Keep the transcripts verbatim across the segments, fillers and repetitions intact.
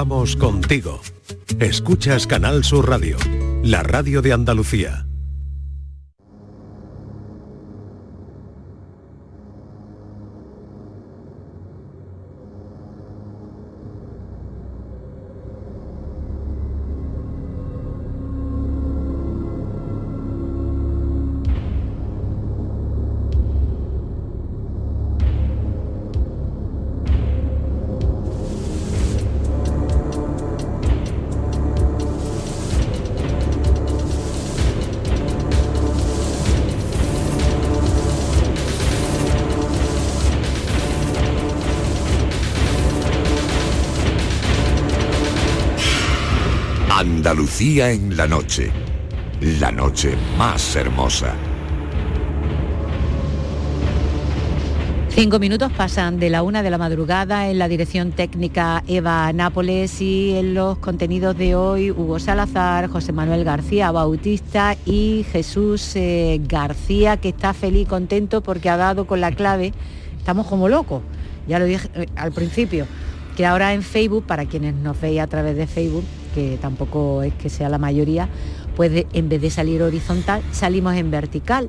Vamos contigo. Escuchas Canal Sur Radio, la radio de Andalucía. Andalucía en la noche, la noche más hermosa. Cinco minutos pasan de la una de la madrugada. En la dirección técnica Eva Nápoles y en los contenidos de hoy Hugo Salazar, José Manuel García Bautista y Jesús eh, García, que está feliz, contento porque ha dado con la clave. Estamos como locos, ya lo dije eh, al principio, que ahora en Facebook, para quienes nos veis a través de Facebook, que tampoco es que sea la mayoría, pues de, en vez de salir horizontal, salimos en vertical.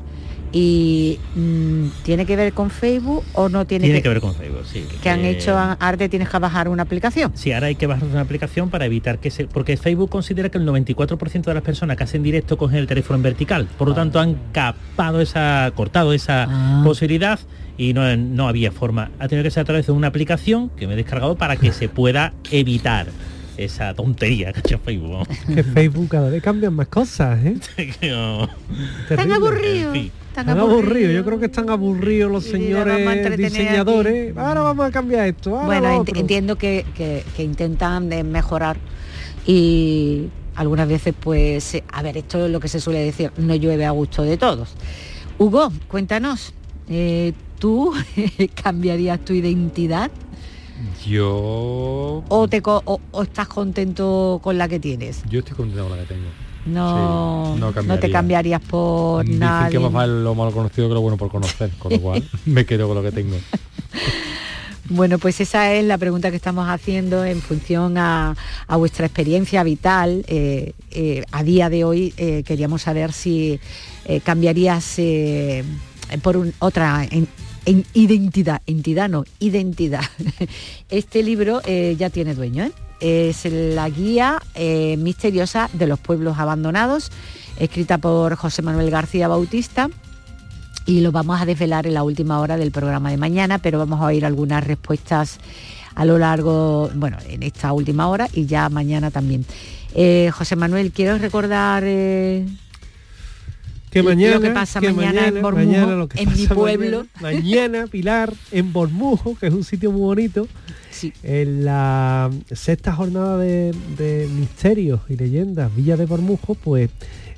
Y mmm, ¿tiene que ver con Facebook o no tiene, tiene que, que ver con Facebook? Sí. Que han eh, hecho arte, tienes que bajar una aplicación. Sí, ahora hay que bajar una aplicación para evitar que se... Porque Facebook considera que el noventa y cuatro por ciento de las personas que hacen directo cogen el teléfono en vertical. Por lo ah. tanto, han capado esa, cortado esa ah. posibilidad y no, no había forma. Ha tenido que ser a través de una aplicación que me he descargado para que se pueda evitar esa tontería que ha hecho Facebook. Que Facebook cada vez cambian más cosas, ¿eh? Tan aburrido. Sí. Tan aburrido. aburrido. Yo creo que están aburridos los señores diseñadores. Aquí. Ahora vamos a cambiar esto. Ahora bueno, ent- entiendo que, que, que intentan mejorar y algunas veces, pues, a ver, esto es lo que se suele decir, no llueve a gusto de todos. Hugo, cuéntanos, eh, ¿tú cambiarías tu identidad? Yo... ¿O, te co- o, ¿O estás contento con la que tienes? Yo estoy contento con la que tengo. No, sí, no, no te cambiarías por Dicen nadie. Dicen que más vale lo malo conocido que lo bueno por conocer, con lo cual me quedo con lo que tengo. Bueno, pues esa es la pregunta que estamos haciendo en función a, a vuestra experiencia vital. Eh, eh, a día de hoy eh, queríamos saber si eh, cambiarías eh, por un, otra... En, En identidad, entidad no, identidad. Este libro eh, ya tiene dueño, ¿eh? Es la guía eh, misteriosa de los pueblos abandonados, escrita por José Manuel García Bautista, y lo vamos a desvelar en la última hora del programa de mañana, pero vamos a oír algunas respuestas a lo largo, bueno, en esta última hora y ya mañana también. Eh, José Manuel, quiero recordar... Eh... Que mañana, lo que pasa que mañana, mañana en Bormujos, mañana en mi pueblo. Mañana, mañana, Pilar, en Bormujos, que es un sitio muy bonito, sí. En la sexta jornada de, de misterios y leyendas, Villa de Bormujos, pues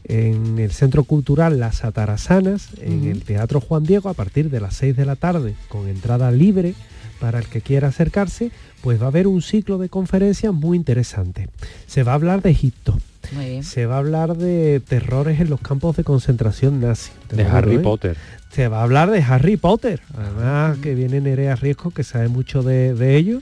en el Centro Cultural Las Atarazanas, en mm. el Teatro Juan Diego, a partir de las seis de la tarde, con entrada libre para el que quiera acercarse, pues va a haber un ciclo de conferencias muy interesante. Se va a hablar de Egipto. Muy bien. Se va a hablar de terrores en los campos de concentración nazi. De Harry Potter. Se va a hablar de Harry Potter. Además, que viene Nerea Riesco, que sabe mucho de, de ello.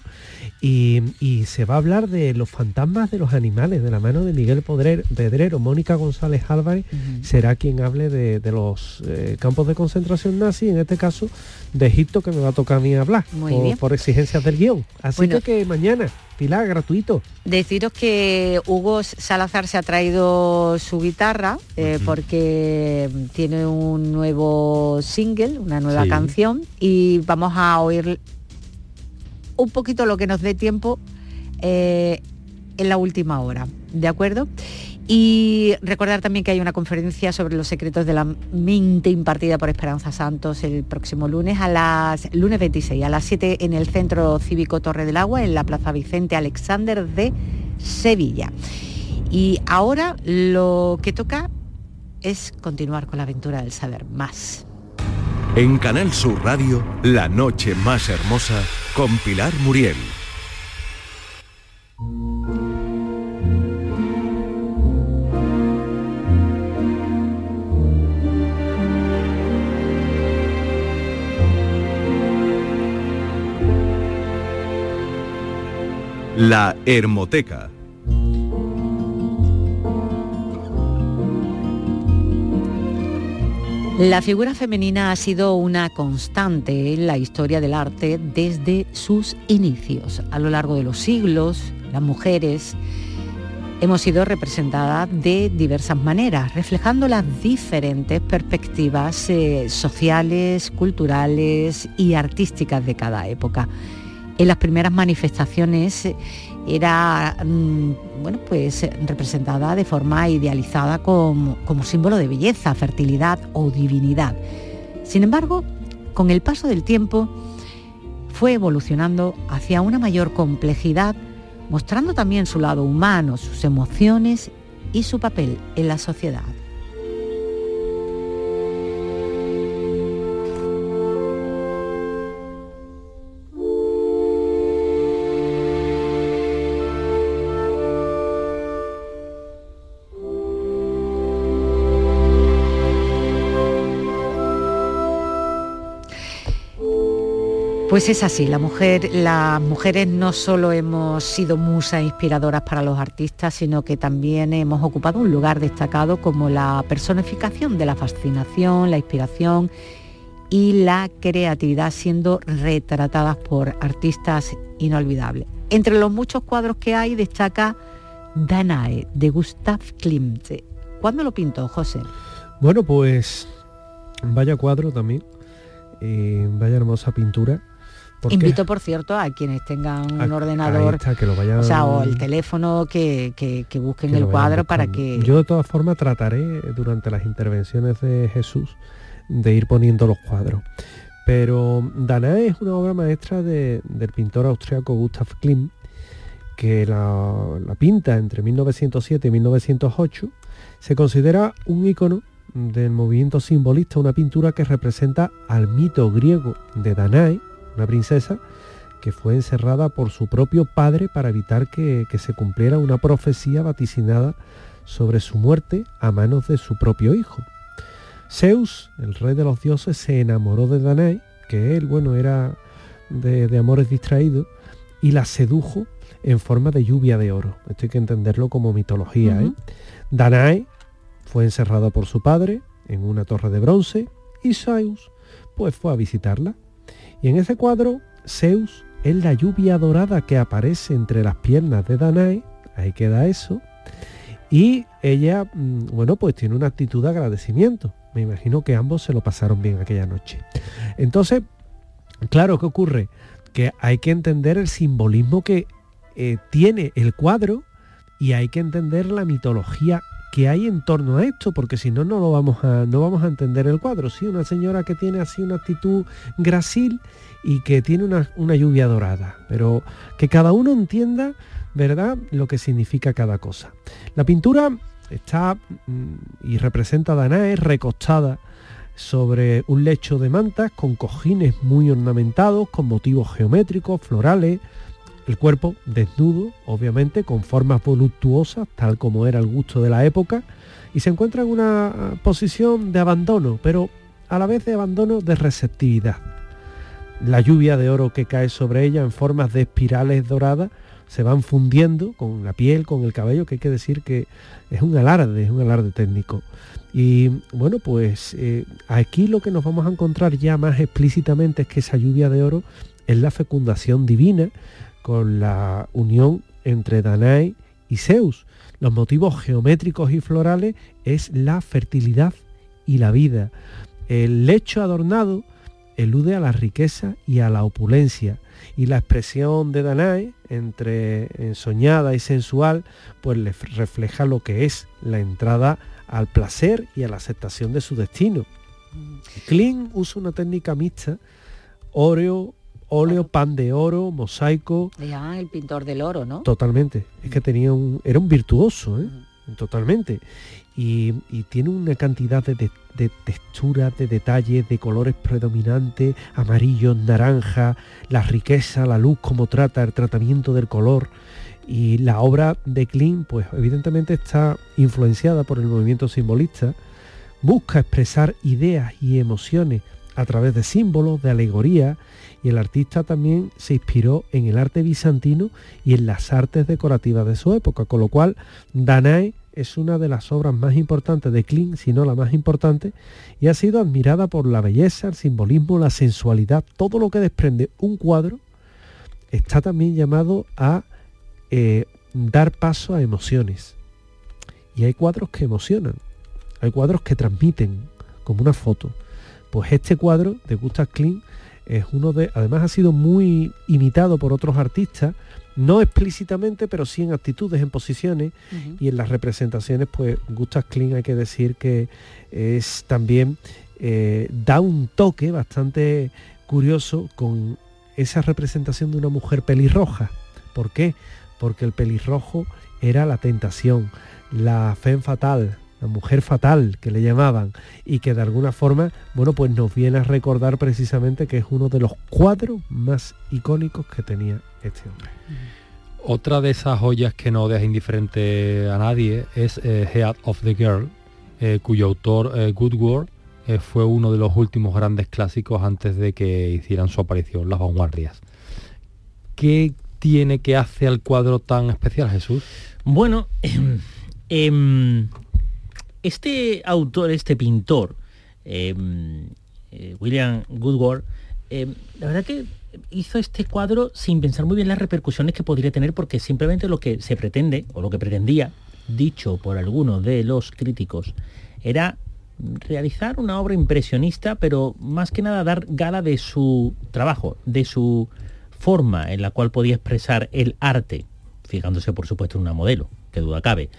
Y, y se va a hablar de los fantasmas de los animales, de la mano de Miguel Pedrero. Mónica González Álvarez uh-huh. será quien hable de, de los eh, campos de concentración nazi, en este caso de Egipto, que me va a tocar a mí hablar por, por exigencias del guión. Así bueno. que, que mañana, Pilar, gratuito. Deciros que Hugo Salazar se ha traído su guitarra eh, uh-huh. porque tiene un nuevo single, una nueva sí. canción, y vamos a oír un poquito lo que nos dé tiempo eh, en la última hora, ¿de acuerdo? Y recordar también que hay una conferencia sobre los secretos de la mente impartida por Esperanza Santos el próximo lunes, a las lunes veintiséis, a las siete, en el Centro Cívico Torre del Agua, en la Plaza Vicente Alexander de Sevilla. Y ahora lo que toca es continuar con la aventura del saber más. En Canal Sur Radio, la noche más hermosa, con Pilar Muriel. La Hermoteca. La figura femenina ha sido una constante en la historia del arte desde sus inicios. A lo largo de los siglos, las mujeres hemos sido representadas de diversas maneras, reflejando las diferentes perspectivas eh, sociales, culturales y artísticas de cada época. En las primeras manifestaciones era bueno, pues, representada de forma idealizada como, como símbolo de belleza, fertilidad o divinidad. Sin embargo, con el paso del tiempo fue evolucionando hacia una mayor complejidad, mostrando también su lado humano, sus emociones y su papel en la sociedad. Pues es así, la mujer, las mujeres no solo hemos sido musas inspiradoras para los artistas, sino que también hemos ocupado un lugar destacado como la personificación de la fascinación, la inspiración y la creatividad, siendo retratadas por artistas inolvidables. Entre los muchos cuadros que hay destaca Danae, de Gustav Klimt. ¿Cuándo lo pintó, José? Bueno, pues vaya cuadro también, eh, vaya hermosa pintura. Porque invito, por cierto, a quienes tengan un a, ordenador, está, que lo vayan, o sea, o el teléfono, que, que, que busquen que el cuadro para que... Yo de todas formas trataré durante las intervenciones de Jesús de ir poniendo los cuadros. Pero Danae es una obra maestra de, del pintor austriaco Gustav Klimt, que la, la pinta entre mil novecientos siete y mil novecientos ocho. Se considera un ícono del movimiento simbolista, una pintura que representa al mito griego de Danae, una princesa que fue encerrada por su propio padre para evitar que, que se cumpliera una profecía vaticinada sobre su muerte a manos de su propio hijo. Zeus, el rey de los dioses, se enamoró de Danae, que él, bueno, era de, de amores distraídos, y la sedujo en forma de lluvia de oro. Esto hay que entenderlo como mitología, uh-huh. ¿eh? Danae fue encerrada por su padre en una torre de bronce y Zeus, pues, fue a visitarla. Y en ese cuadro, Zeus es la lluvia dorada que aparece entre las piernas de Danae, ahí queda eso, y ella, bueno, pues tiene una actitud de agradecimiento. Me imagino que ambos se lo pasaron bien aquella noche. Entonces, claro, ¿qué ocurre? Que hay que entender el simbolismo que eh, tiene el cuadro y hay que entender la mitología que hay en torno a esto, porque si no, no lo vamos a, no vamos a entender el cuadro. Sí, una señora que tiene así una actitud grácil y que tiene una, una lluvia dorada, pero que cada uno entienda, ¿verdad?, lo que significa cada cosa. La pintura está y representa a Danae recostada sobre un lecho de mantas con cojines muy ornamentados, con motivos geométricos, florales. El cuerpo desnudo, obviamente, con formas voluptuosas, tal como era el gusto de la época, y se encuentra en una posición de abandono, pero a la vez de abandono de receptividad. La lluvia de oro que cae sobre ella en formas de espirales doradas se van fundiendo con la piel, con el cabello, que hay que decir que es un alarde, es un alarde técnico. Y bueno, pues eh, aquí lo que nos vamos a encontrar ya más explícitamente es que esa lluvia de oro es la fecundación divina, con la unión entre Danae y Zeus. Los motivos geométricos y florales es la fertilidad y la vida. El lecho adornado elude a la riqueza y a la opulencia. Y la expresión de Danae, entre ensoñada y sensual, pues le refleja lo que es la entrada al placer y a la aceptación de su destino. Klimt usa una técnica mixta, óreo, óleo, pan de oro, mosaico. Le llamaban el pintor del oro, ¿no? Totalmente. Es que tenía un, era un virtuoso, ¿eh? Totalmente. Y, y tiene una cantidad de, de, de texturas, de detalles, de colores predominantes, amarillos, naranja, la riqueza, la luz, cómo trata, el tratamiento del color. Y la obra de Klimt, pues evidentemente está influenciada por el movimiento simbolista. Busca expresar ideas y emociones a través de símbolos, de alegoría, y el artista también se inspiró en el arte bizantino y en las artes decorativas de su época, con lo cual Danae es una de las obras más importantes de Klimt, si no la más importante, y ha sido admirada por la belleza, el simbolismo, la sensualidad. Todo lo que desprende un cuadro está también llamado a eh, dar paso a emociones. Y hay cuadros que emocionan, hay cuadros que transmiten, como una foto. Pues este cuadro de Gustav Klimt es uno de, además ha sido muy imitado por otros artistas, no explícitamente, pero sí en actitudes, en posiciones, uh-huh. y en las representaciones. Pues Gustav Klimt, hay que decir que es también, eh, da un toque bastante curioso con esa representación de una mujer pelirroja. ¿Por qué? Porque el pelirrojo era la tentación, la femme fatale, la mujer fatal, que le llamaban, y que de alguna forma, bueno, pues nos viene a recordar precisamente que es uno de los cuadros más icónicos que tenía este hombre. Otra de esas joyas que no deja indiferente a nadie es eh, Head of the Girl, eh, cuyo autor eh, Goodworth eh, fue uno de los últimos grandes clásicos antes de que hicieran su aparición las vanguardias. ¿Qué tiene que hacer al cuadro tan especial, Jesús? Bueno, eh, eh, este autor, este pintor, eh, eh, William Goodworth, eh, la verdad que hizo este cuadro sin pensar muy bien las repercusiones que podría tener, porque simplemente lo que se pretende, o lo que pretendía, dicho por algunos de los críticos, era realizar una obra impresionista, pero más que nada dar gala de su trabajo, de su forma en la cual podía expresar el arte, fijándose, por supuesto, en una modelo, que duda cabe.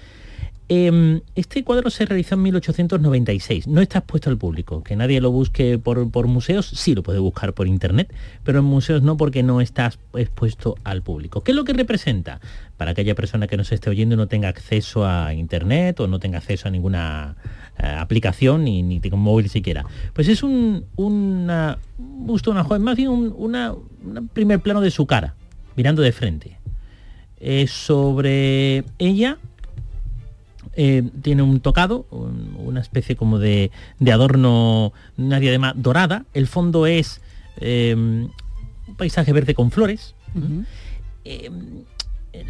Este cuadro se realizó en mil ochocientos noventa y seis, no está expuesto al público, que nadie lo busque por, por museos, sí lo puede buscar por internet, pero en museos no, porque no está expuesto al público. ¿Qué es lo que representa? Para aquella persona que nos esté oyendo y no tenga acceso a internet o no tenga acceso a ninguna eh, aplicación, ni, ni tenga un móvil siquiera. Pues es un, una, justo una joven, más bien un una, una primer plano de su cara, mirando de frente. Eh, sobre ella... Eh, tiene un tocado, un, una especie como de, de adorno, una diadema dorada. El fondo es eh, un paisaje verde con flores. Uh-huh. Eh,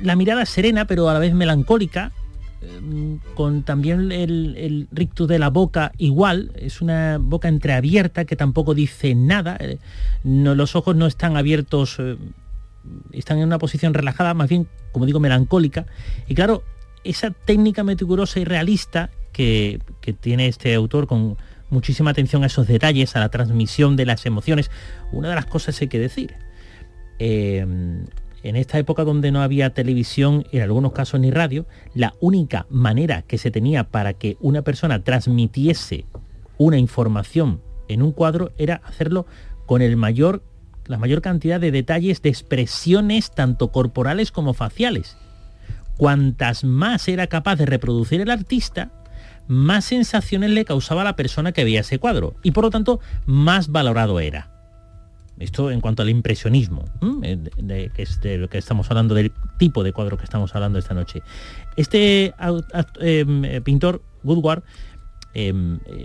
la mirada serena, pero a la vez melancólica, eh, con también el, el rictus de la boca igual. Es una boca entreabierta que tampoco dice nada. Eh, no, los ojos no están abiertos, eh, están en una posición relajada, más bien, como digo, melancólica. Y claro, esa técnica meticulosa y realista que, que tiene este autor, con muchísima atención a esos detalles, a la transmisión de las emociones. Una de las cosas hay que decir, eh, en esta época donde no había televisión, en algunos casos ni radio, la única manera que se tenía para que una persona transmitiese una información en un cuadro era hacerlo con el mayor, la mayor cantidad de detalles, de expresiones tanto corporales como faciales. Cuantas más era capaz de reproducir el artista, más sensaciones le causaba a la persona que veía ese cuadro, y por lo tanto más valorado era. Esto en cuanto al impresionismo, ¿eh? de, de, de lo que estamos hablando, del tipo de cuadro que estamos hablando esta noche. Este a, a, eh, pintor Goodworth, eh,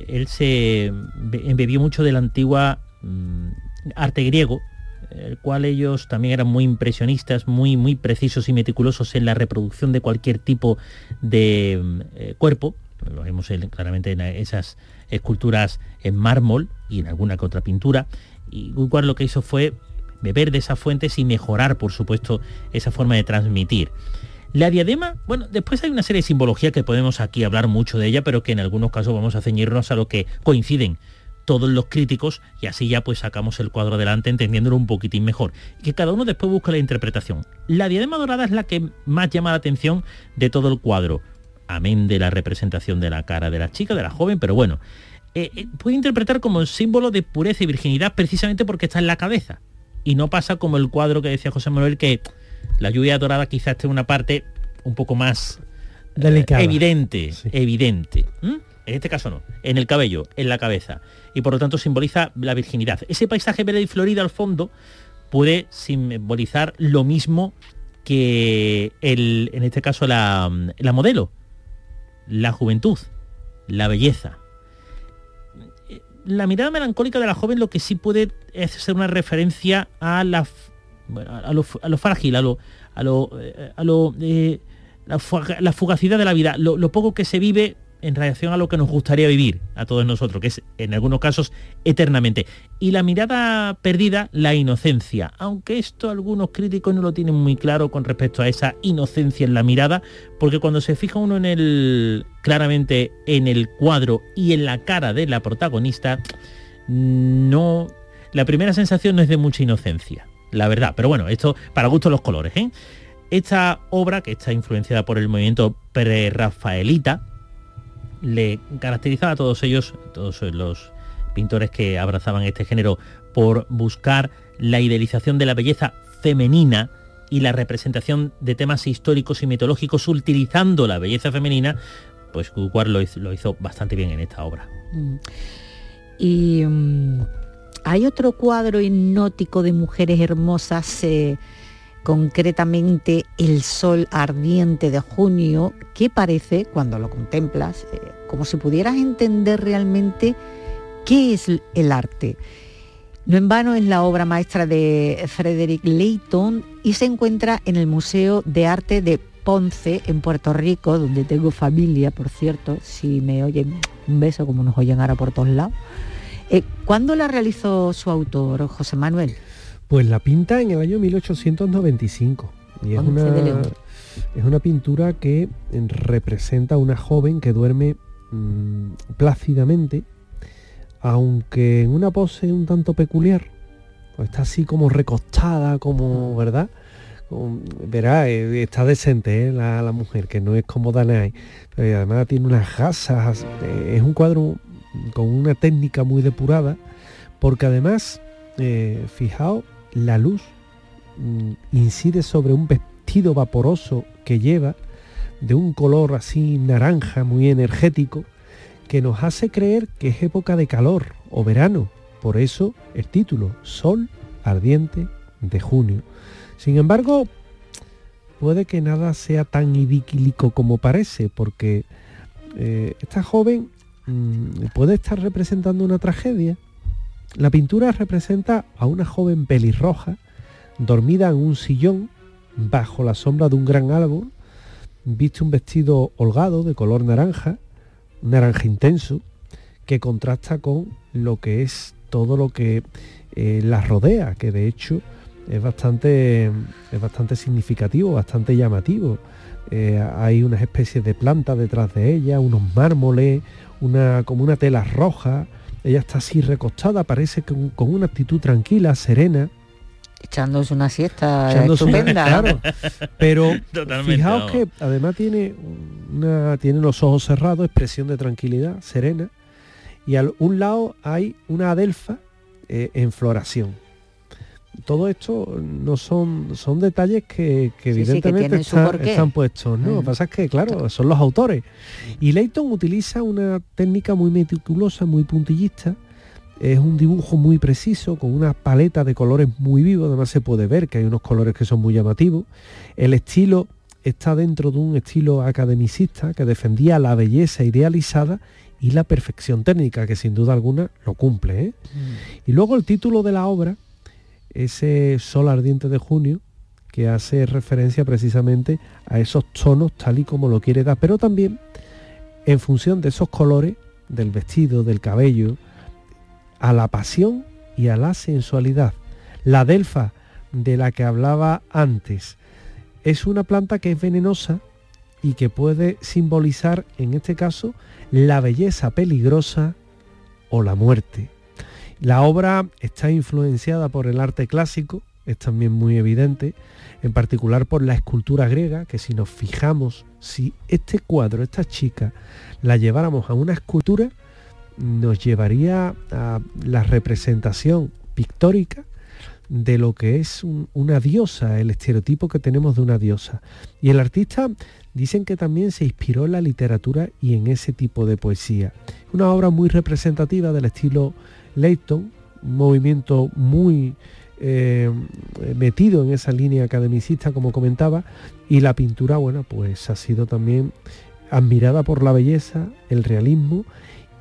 él se embebió mucho de la antigua mm, arte griego, el cual ellos también eran muy impresionistas, muy, muy precisos y meticulosos en la reproducción de cualquier tipo de eh, cuerpo. Lo vemos en, claramente en esas esculturas en mármol y en alguna que otra pintura. Y Goodworth lo que hizo fue beber de esas fuentes y mejorar, por supuesto, esa forma de transmitir. La diadema, bueno, después hay una serie de simbología que podemos aquí hablar mucho de ella, pero que en algunos casos vamos a ceñirnos a lo que coinciden todos los críticos, y así ya pues sacamos el cuadro adelante entendiéndolo un poquitín mejor, y que cada uno después busca la interpretación. La diadema dorada es la que más llama la atención de todo el cuadro, amén de la representación de la cara de la chica, de la joven, pero bueno, eh, eh, puede interpretar como el símbolo de pureza y virginidad, precisamente porque está en la cabeza, y no pasa como el cuadro que decía José Manuel, que la lluvia dorada quizás esté en una parte un poco más delicada, eh, evidente, sí. evidente, ¿Mm? En este caso no, en el cabello, en la cabeza, y por lo tanto simboliza la virginidad. Ese paisaje verde y florido al fondo puede simbolizar lo mismo que el, en este caso la, la modelo, la juventud, la belleza. la mirada melancólica de la joven lo que sí puede es ser una referencia a la bueno, a lo, a lo frágil, a lo a lo a lo eh, la, la fugacidad de la vida, lo, lo poco que se vive en relación a lo que nos gustaría vivir a todos nosotros, que es en algunos casos eternamente. Y la mirada perdida, la inocencia, aunque esto algunos críticos no lo tienen muy claro con respecto a esa inocencia en la mirada, porque cuando se fija uno en el claramente en el cuadro y en la cara de la protagonista, no, la primera sensación no es de mucha inocencia, la verdad, pero bueno, esto para gusto los colores, ¿eh? Esta obra, que está influenciada por el movimiento prerrafaelita, le caracterizaba a todos ellos, todos los pintores que abrazaban este género, por buscar la idealización de la belleza femenina y la representación de temas históricos y mitológicos utilizando la belleza femenina. Pues Goodworth lo hizo, lo hizo bastante bien en esta obra. Y um, hay otro cuadro hipnótico de mujeres hermosas, eh, concretamente El sol ardiente de junio, que parece, cuando lo contemplas, eh, como si pudieras entender realmente qué es el arte. No en vano es la obra maestra de Frederick Leighton y se encuentra en el Museo de Arte de Ponce, en Puerto Rico, donde tengo familia, por cierto, si me oyen, un beso, como nos oyen ahora por todos lados. Eh, ¿Cuándo la realizó su autor, José Manuel? Pues la pinta en el año mil ochocientos noventa y cinco, y es una, es una pintura que representa a una joven que duerme mmm, plácidamente, aunque en una pose un tanto peculiar, pues está así como recostada, como, ¿verdad? Como, verá, eh, está decente, ¿eh? la, la mujer, que no es como Danae, pero además tiene unas gasas, eh, es un cuadro con una técnica muy depurada, porque además, eh, fijaos, la luz incide sobre un vestido vaporoso que lleva, de un color así naranja, muy energético, que nos hace creer que es época de calor o verano, por eso el título, Sol ardiente de junio. Sin embargo, puede que nada sea tan idílico como parece, porque eh, esta joven mmm, puede estar representando una tragedia. La pintura representa a una joven pelirroja dormida en un sillón bajo la sombra de un gran árbol, viste un vestido holgado de color naranja, un naranja intenso, que contrasta con lo que es todo lo que eh, la rodea, que de hecho es bastante, es bastante significativo, bastante llamativo. Eh, hay unas especies de plantas detrás de ella, unos mármoles, una, como una tela roja. Ella está así recostada, parece que con, con una actitud tranquila, serena, echándose una siesta echándose estupenda, una, claro. Pero totalmente, fijaos, no, que además tiene una, tiene los ojos cerrados, expresión de tranquilidad, serena, y a un lado hay una adelfa eh, en floración. Todo esto no son, son detalles que, que sí, evidentemente sí, que están, están puestos, ¿no? Mm. Lo que pasa es que, claro, son los autores. Y Leighton utiliza una técnica muy meticulosa, muy puntillista. Es un dibujo muy preciso, con una paleta de colores muy vivos. Además se puede ver que hay unos colores que son muy llamativos. El estilo está dentro de un estilo academicista que defendía la belleza idealizada y la perfección técnica, que sin duda alguna lo cumple, ¿eh? Mm. Y luego el título de la obra, ese sol ardiente de junio, que hace referencia precisamente a esos tonos tal y como lo quiere dar, pero también en función de esos colores, del vestido, del cabello, a la pasión y a la sensualidad. La adelfa, de la que hablaba antes, es una planta que es venenosa y que puede simbolizar, en este caso, la belleza peligrosa o la muerte. La obra está influenciada por el arte clásico, es también muy evidente, en particular por la escultura griega, que si nos fijamos, si este cuadro, esta chica, la lleváramos a una escultura, nos llevaría a la representación pictórica de lo que es un, una diosa, el estereotipo que tenemos de una diosa. Y el artista, dicen que también se inspiró en la literatura y en ese tipo de poesía. Una obra muy representativa del estilo Leighton, un movimiento muy eh, metido en esa línea academicista, como comentaba, y la pintura, bueno, pues ha sido también admirada por la belleza, el realismo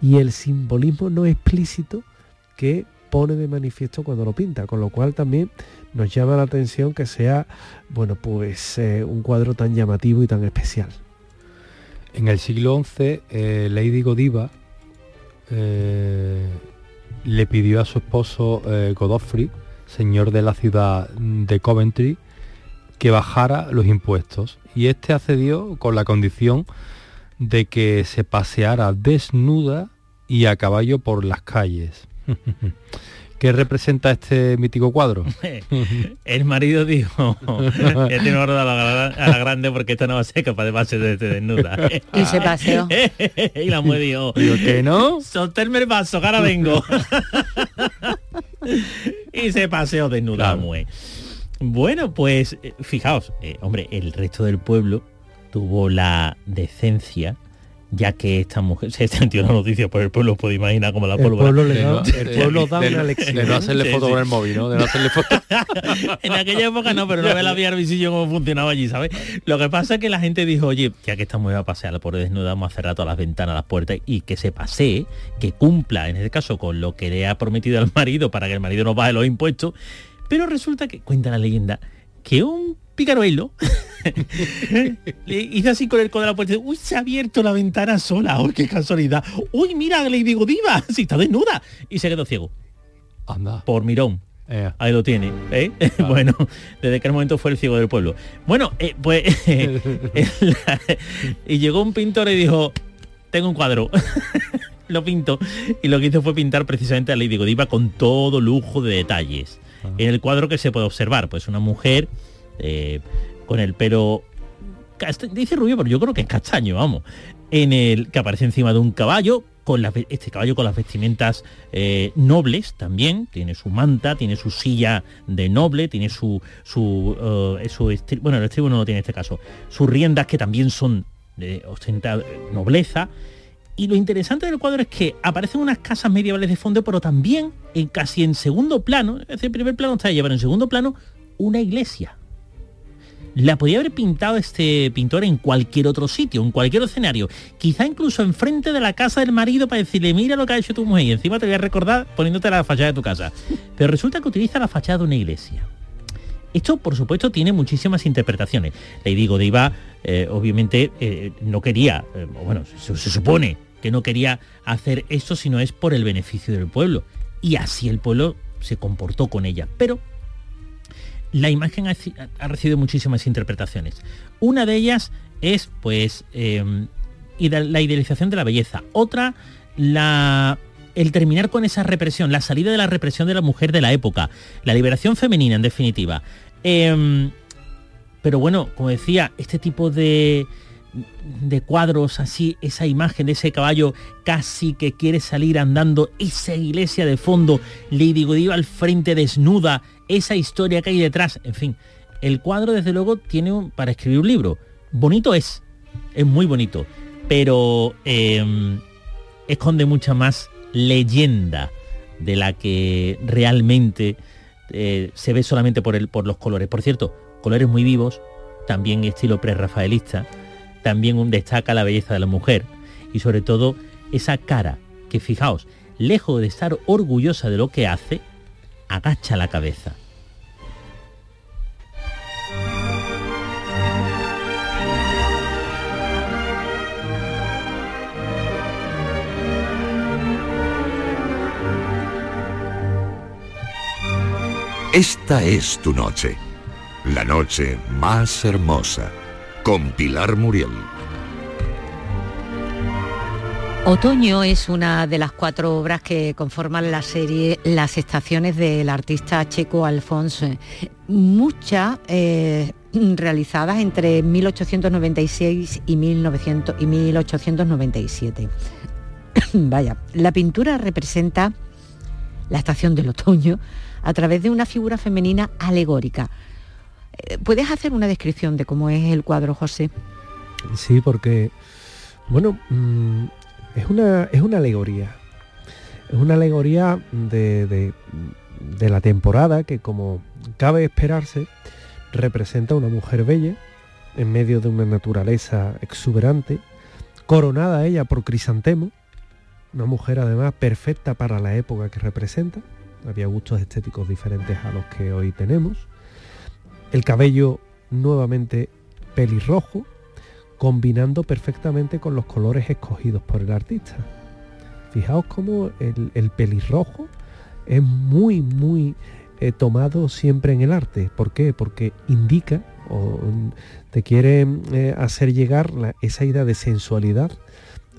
y el simbolismo no explícito que pone de manifiesto cuando lo pinta, con lo cual también nos llama la atención que sea, bueno, pues eh, un cuadro tan llamativo y tan especial. En el siglo once, eh, Lady Godiva eh, le pidió a su esposo eh, Godofrey, señor de la ciudad de Coventry, que bajara los impuestos, y este accedió con la condición de que se paseara desnuda y a caballo por las calles. ¿Qué representa este mítico cuadro? El marido dijo, ya tengo a la, a la grande porque esta no va a ser capaz de pasar de, de desnuda. Y se paseó. Y la mujer dijo, ¿digo que no? Solterme el vaso, cara vengo. Y se paseó desnuda, claro, la mujer. Bueno, pues fijaos, eh, hombre, el resto del pueblo tuvo la decencia, ya que esta mujer se extendió la noticia por el pueblo, puede imaginar como la pólvora. El pueblo le da, el pueblo da una lección. De no hacerle foto con el móvil, ¿no? De no hacerle foto. En aquella época no, pero no ve la vía al visillo cómo funcionaba allí, ¿sabes? Lo que pasa es que la gente dijo, oye, ya que esta mujer va a pasear la pobre desnuda, vamos a cerrar todas las ventanas, las puertas, y que se pasee, que cumpla, en este caso, con lo que le ha prometido al marido, para que el marido no baje los impuestos. Pero resulta que, cuenta la leyenda, que un picaruelo le hizo así con el codo de la puerta. Uy, se ha abierto la ventana sola. Uy, qué casualidad. Uy, mira, Lady Godiva, si está desnuda. Y se quedó ciego. Anda. Por mirón. Eh. Ahí lo tiene, ¿eh? Claro. Bueno, desde aquel momento fue el ciego del pueblo. Bueno, eh, pues... Eh, la, y llegó un pintor y dijo, tengo un cuadro. Lo pinto. Y lo que hizo fue pintar precisamente a Lady Godiva con todo lujo de detalles. En el cuadro que se puede observar, pues una mujer eh, con el pelo, casta- dice rubio, pero yo creo que es castaño, vamos, en el que aparece encima de un caballo, con la, este caballo con las vestimentas eh, nobles también, tiene su manta, tiene su silla de noble, tiene su, su, uh, su estri- bueno, el estribo no lo tiene en este caso, sus riendas que también son de ostentar nobleza. Y lo interesante del cuadro es que aparecen unas casas medievales de fondo, pero también en casi en segundo plano, es decir, el primer plano está llevado en segundo plano, una iglesia. La podía haber pintado este pintor en cualquier otro sitio, en cualquier escenario, quizá incluso enfrente de la casa del marido para decirle, mira lo que ha hecho tu mujer, y encima te voy a recordar poniéndote la fachada de tu casa. Pero resulta que utiliza la fachada de una iglesia. Esto, por supuesto, tiene muchísimas interpretaciones. Lady Godiva, eh, obviamente, eh, no quería, eh, bueno, se, se supone que no quería hacer esto, sino es por el beneficio del pueblo. Y así el pueblo se comportó con ella. Pero la imagen ha, ha recibido muchísimas interpretaciones. Una de ellas es, pues, eh, la idealización de la belleza. Otra, la... el terminar con esa represión, la salida de la represión de la mujer de la época, la liberación femenina, en definitiva. Eh, pero bueno, como decía, este tipo de, de cuadros así, esa imagen de ese caballo casi que quiere salir andando, esa iglesia de fondo, Lady Godiva al frente desnuda, esa historia que hay detrás, en fin. El cuadro, desde luego, tiene un, para escribir un libro. Bonito es, es muy bonito, pero eh, esconde mucha más leyenda de la que realmente eh, se ve solamente por, el, por los colores. Por cierto, colores muy vivos, también estilo prerrafaelista, también destaca la belleza de la mujer y sobre todo esa cara que, fijaos, lejos de estar orgullosa de lo que hace, agacha la cabeza. Esta es tu noche, la noche más hermosa, con Pilar Muriel. Otoño es una de las cuatro obras que conforman la serie Las Estaciones del artista checo Alphonse Mucha, eh, realizadas entre mil ochocientos noventa y seis y, mil novecientos y mil ochocientos noventa y siete. Vaya, la pintura representa la estación del otoño a través de una figura femenina alegórica. ¿Puedes hacer una descripción de cómo es el cuadro, José? Sí, porque, bueno, es una, es una alegoría. Es una alegoría de, de, de la temporada que, como cabe esperarse, representa a una mujer bella en medio de una naturaleza exuberante, coronada ella por crisantemos, una mujer además perfecta para la época que representa. Había gustos estéticos diferentes a los que hoy tenemos. El cabello nuevamente pelirrojo, combinando perfectamente con los colores escogidos por el artista. Fijaos cómo el, el pelirrojo es muy, muy eh, tomado siempre en el arte. ¿Por qué? Porque indica o te quiere eh, hacer llegar la, esa idea de sensualidad,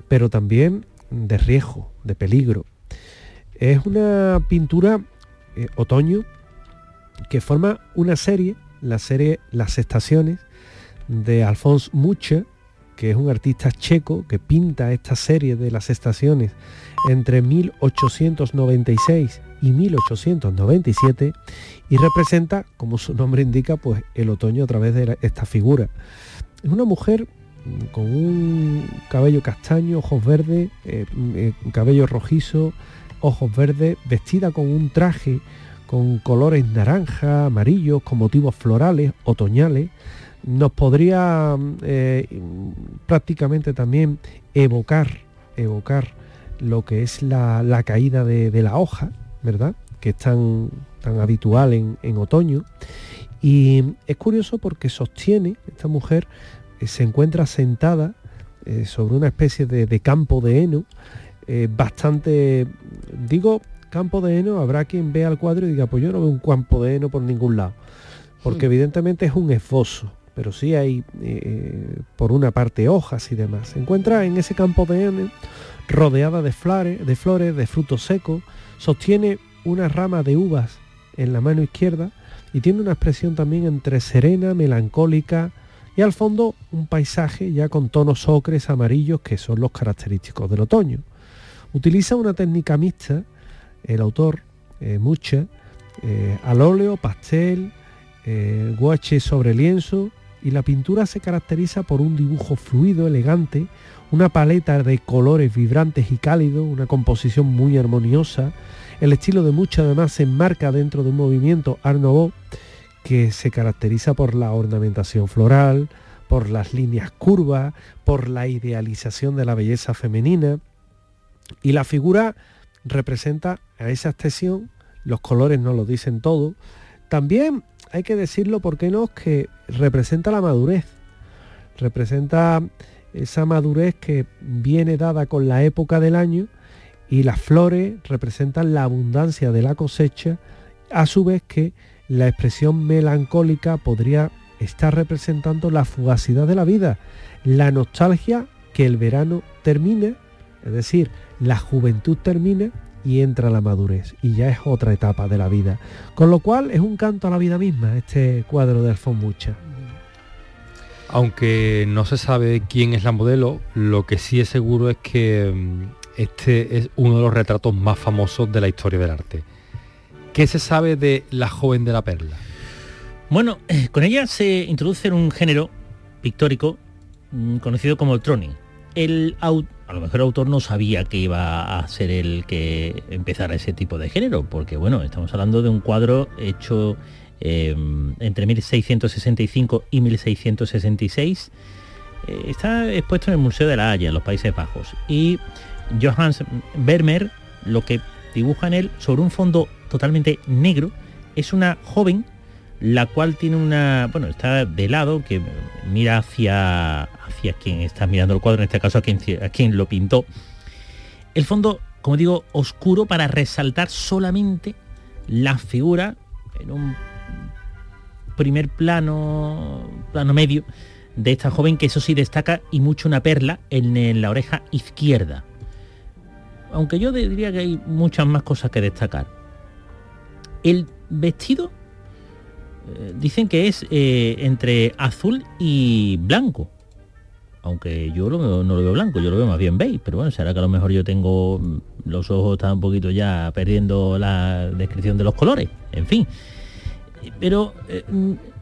pero también de riesgo, de peligro. Es una pintura, eh, Otoño, que forma una serie, la serie Las Estaciones, de Alphonse Mucha, que es un artista checo que pinta esta serie de Las Estaciones entre mil ochocientos noventa y seis y mil ochocientos noventa y siete, y representa, como su nombre indica, pues el otoño a través de la, esta figura. Es una mujer con un cabello castaño, ojos verdes, eh, eh, cabello rojizo, ojos verdes, vestida con un traje con colores naranja, amarillos, con motivos florales, otoñales. Nos podría eh, prácticamente también evocar, evocar lo que es la, la caída de, de la hoja, ¿verdad?, que es tan, tan habitual en, en otoño. Y es curioso porque sostiene, esta mujer eh, se encuentra sentada eh, sobre una especie de, de campo de heno, eh, bastante, digo, campo de heno, habrá quien vea el cuadro y diga, pues yo no veo un campo de heno por ningún lado, porque sí, evidentemente es un esbozo, pero sí hay eh, por una parte hojas y demás. Se encuentra en ese campo de heno, rodeada de flores, de flores, de frutos secos, sostiene una rama de uvas en la mano izquierda y tiene una expresión también entre serena, melancólica, y al fondo un paisaje ya con tonos ocres, amarillos, que son los característicos del otoño. Utiliza una técnica mixta, el autor, eh, Mucha, eh, al óleo, pastel, Eh, guache sobre lienzo, y la pintura se caracteriza por un dibujo fluido, elegante, una paleta de colores vibrantes y cálidos, una composición muy armoniosa. El estilo de Mucha además se enmarca dentro de un movimiento Art Nouveau que se caracteriza por la ornamentación floral, por las líneas curvas, por la idealización de la belleza femenina, y la figura representa a esa extensión. Los colores nos lo dicen todo. También hay que decirlo, ¿por qué no?, que representa la madurez, representa esa madurez que viene dada con la época del año, y las flores representan la abundancia de la cosecha, a su vez que la expresión melancólica podría estar representando la fugacidad de la vida, la nostalgia, que el verano termina, es decir, la juventud termina, y entra la madurez, y ya es otra etapa de la vida. Con lo cual es un canto a la vida misma este cuadro de Alphonse Mucha. Aunque no se sabe quién es la modelo, lo que sí es seguro es que este es uno de los retratos más famosos de la historia del arte. ¿Qué se sabe de la joven de la perla? Bueno, con ella se introduce en un género pictórico conocido como el troni. El autor, a lo mejor el autor no sabía que iba a ser el que empezara ese tipo de género, porque bueno, estamos hablando de un cuadro hecho eh, entre mil seiscientos sesenta y cinco y mil seiscientos sesenta y seis. Eh, está expuesto en el Museo de la Haya, en los Países Bajos. Y Johannes Vermeer lo que dibuja en él, sobre un fondo totalmente negro, es una joven, la cual tiene una, bueno, está de lado, que mira hacia hacia quien está mirando el cuadro, en este caso a quien, a quien lo pintó. El fondo, como digo, oscuro, para resaltar solamente la figura en un primer plano, plano medio, de esta joven, que eso sí destaca, y mucho, una perla en la oreja izquierda. Aunque yo diría que hay muchas más cosas que destacar. El vestido, dicen que es eh, entre azul y blanco, aunque yo lo veo, no lo veo blanco, yo lo veo más bien beige, pero bueno, será que a lo mejor yo tengo los ojos, están un poquito ya perdiendo la descripción de los colores, en fin. Pero eh,